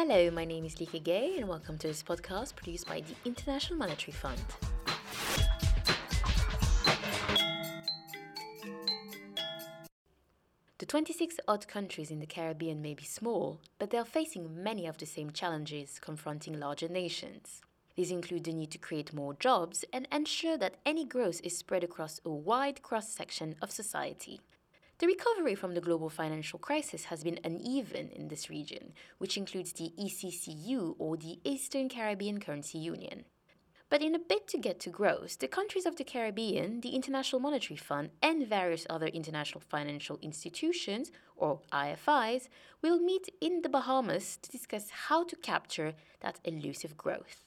Hello, my name is Lika Gay and welcome to this podcast produced by the International Monetary Fund. The 26 odd countries in the Caribbean may be small, but they are facing many of the same challenges confronting larger nations. These include the need to create more jobs and ensure that any growth is spread across a wide cross-section of society. The recovery from the global financial crisis has been uneven in this region, which includes the ECCU or the Eastern Caribbean Currency Union. But in a bid to get to growth, the countries of the Caribbean, the International Monetary Fund, and various other international financial institutions, or IFIs, will meet in the Bahamas to discuss how to capture that elusive growth.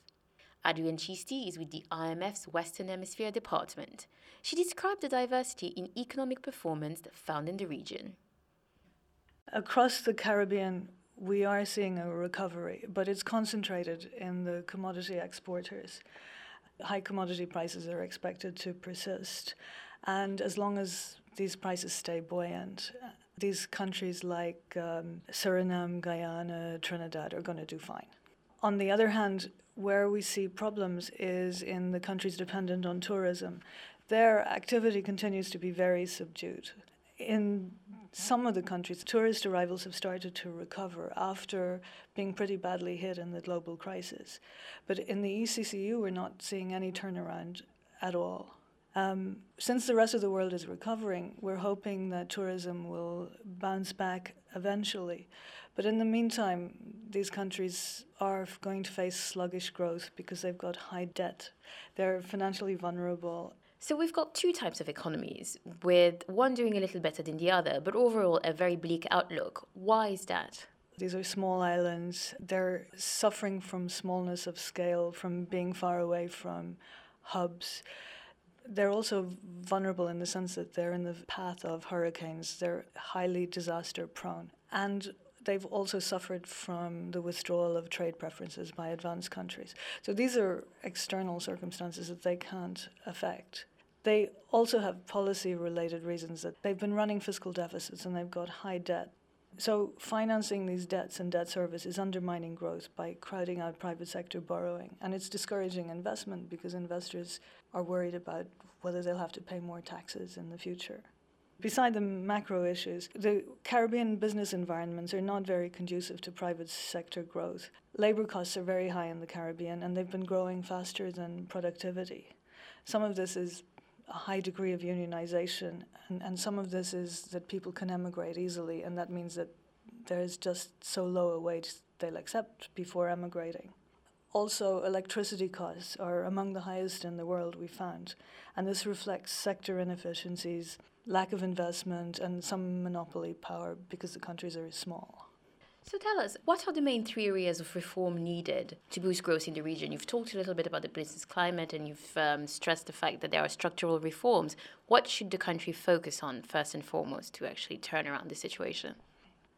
Adrian Chisti is with the IMF's Western Hemisphere Department. She described the diversity in economic performance found in the region. Across the Caribbean, we are seeing a recovery, but it's concentrated in the commodity exporters. High commodity prices are expected to persist, and as long as these prices stay buoyant, these countries like Suriname, Guyana, Trinidad are going to do fine. On the other hand, where we see problems is in the countries dependent on tourism. Their activity continues to be very subdued. In some of the countries, tourist arrivals have started to recover after being pretty badly hit in the global crisis. But in the ECCU, we're not seeing any turnaround at all. Since the rest of the world is recovering, we're hoping that tourism will bounce back eventually. But in the meantime, these countries are going to face sluggish growth because they've got high debt. They're financially vulnerable. So we've got two types of economies, with one doing a little better than the other, but overall a very bleak outlook. Why is that? These are small islands. They're suffering from smallness of scale, from being far away from hubs. They're also vulnerable in the sense that they're in the path of hurricanes. They're highly disaster-prone. And they've also suffered from the withdrawal of trade preferences by advanced countries. So these are external circumstances that they can't affect. They also have policy-related reasons that they've been running fiscal deficits and they've got high debt. So financing these debts and debt service is undermining growth by crowding out private sector borrowing. And it's discouraging investment because investors are worried about whether they'll have to pay more taxes in the future. Beside the macro issues, the Caribbean business environments are not very conducive to private sector growth. Labor costs are very high in the Caribbean, and they've been growing faster than productivity. Some of this is a high degree of unionization, and some of this is that people can emigrate easily, and that means that there is just so low a wage they'll accept before emigrating. Also, electricity costs are among the highest in the world, we found, and this reflects sector inefficiencies, lack of investment, and some monopoly power because the countries are small. So tell us, what are the main three areas of reform needed to boost growth in the region? You've talked a little bit about the business climate and you've stressed the fact that there are structural reforms. What should the country focus on first and foremost to actually turn around the situation?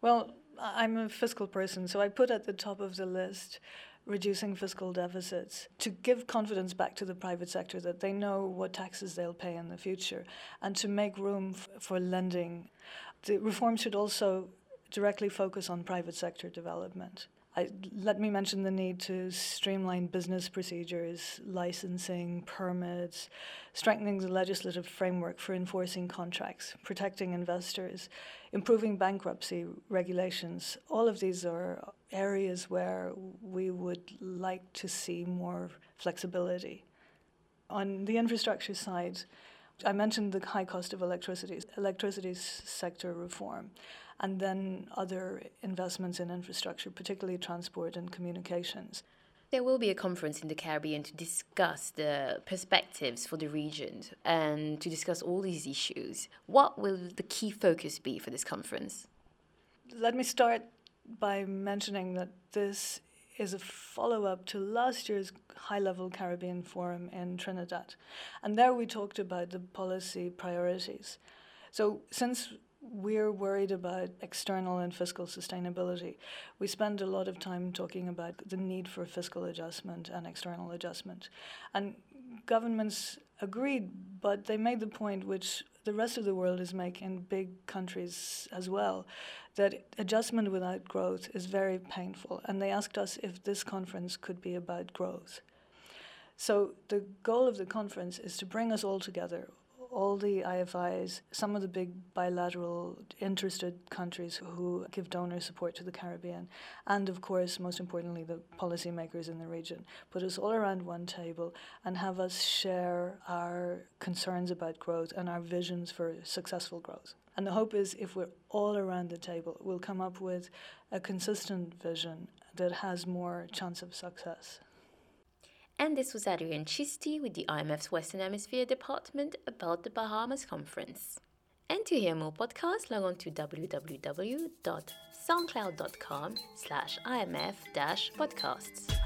Well, I'm a fiscal person, so I put at the top of the list reducing fiscal deficits to give confidence back to the private sector that they know what taxes they'll pay in the future and to make room for lending. The reform should also directly focus on private sector development. Let me mention the need to streamline business procedures, licensing, permits, strengthening the legislative framework for enforcing contracts, protecting investors, improving bankruptcy regulations. All of these are areas where we would like to see more flexibility. On the infrastructure side, I mentioned the high cost of electricity sector reform, and then other investments in infrastructure, particularly transport and communications. There will be a conference in the Caribbean to discuss the perspectives for the region and to discuss all these issues. What will the key focus be for this conference? Let me start by mentioning that this is a follow-up to last year's high-level Caribbean Forum in Trinidad. And there we talked about the policy priorities. So since we're worried about external and fiscal sustainability, we spend a lot of time talking about the need for fiscal adjustment and external adjustment. And governments agreed, but they made the point which the rest of the world is making, big countries as well, that adjustment without growth is very painful. And they asked us if this conference could be about growth. So the goal of the conference is to bring us all together, all the IFIs, some of the big bilateral interested countries who give donor support to the Caribbean, and of course, most importantly, the policymakers in the region, put us all around one table and have us share our concerns about growth and our visions for successful growth. And the hope is if we're all around the table, we'll come up with a consistent vision that has more chance of success. And this was Adrian Chisti with the IMF's Western Hemisphere Department about the Bahamas Conference. And to hear more podcasts, log on to www.soundcloud.com/IMF-podcasts.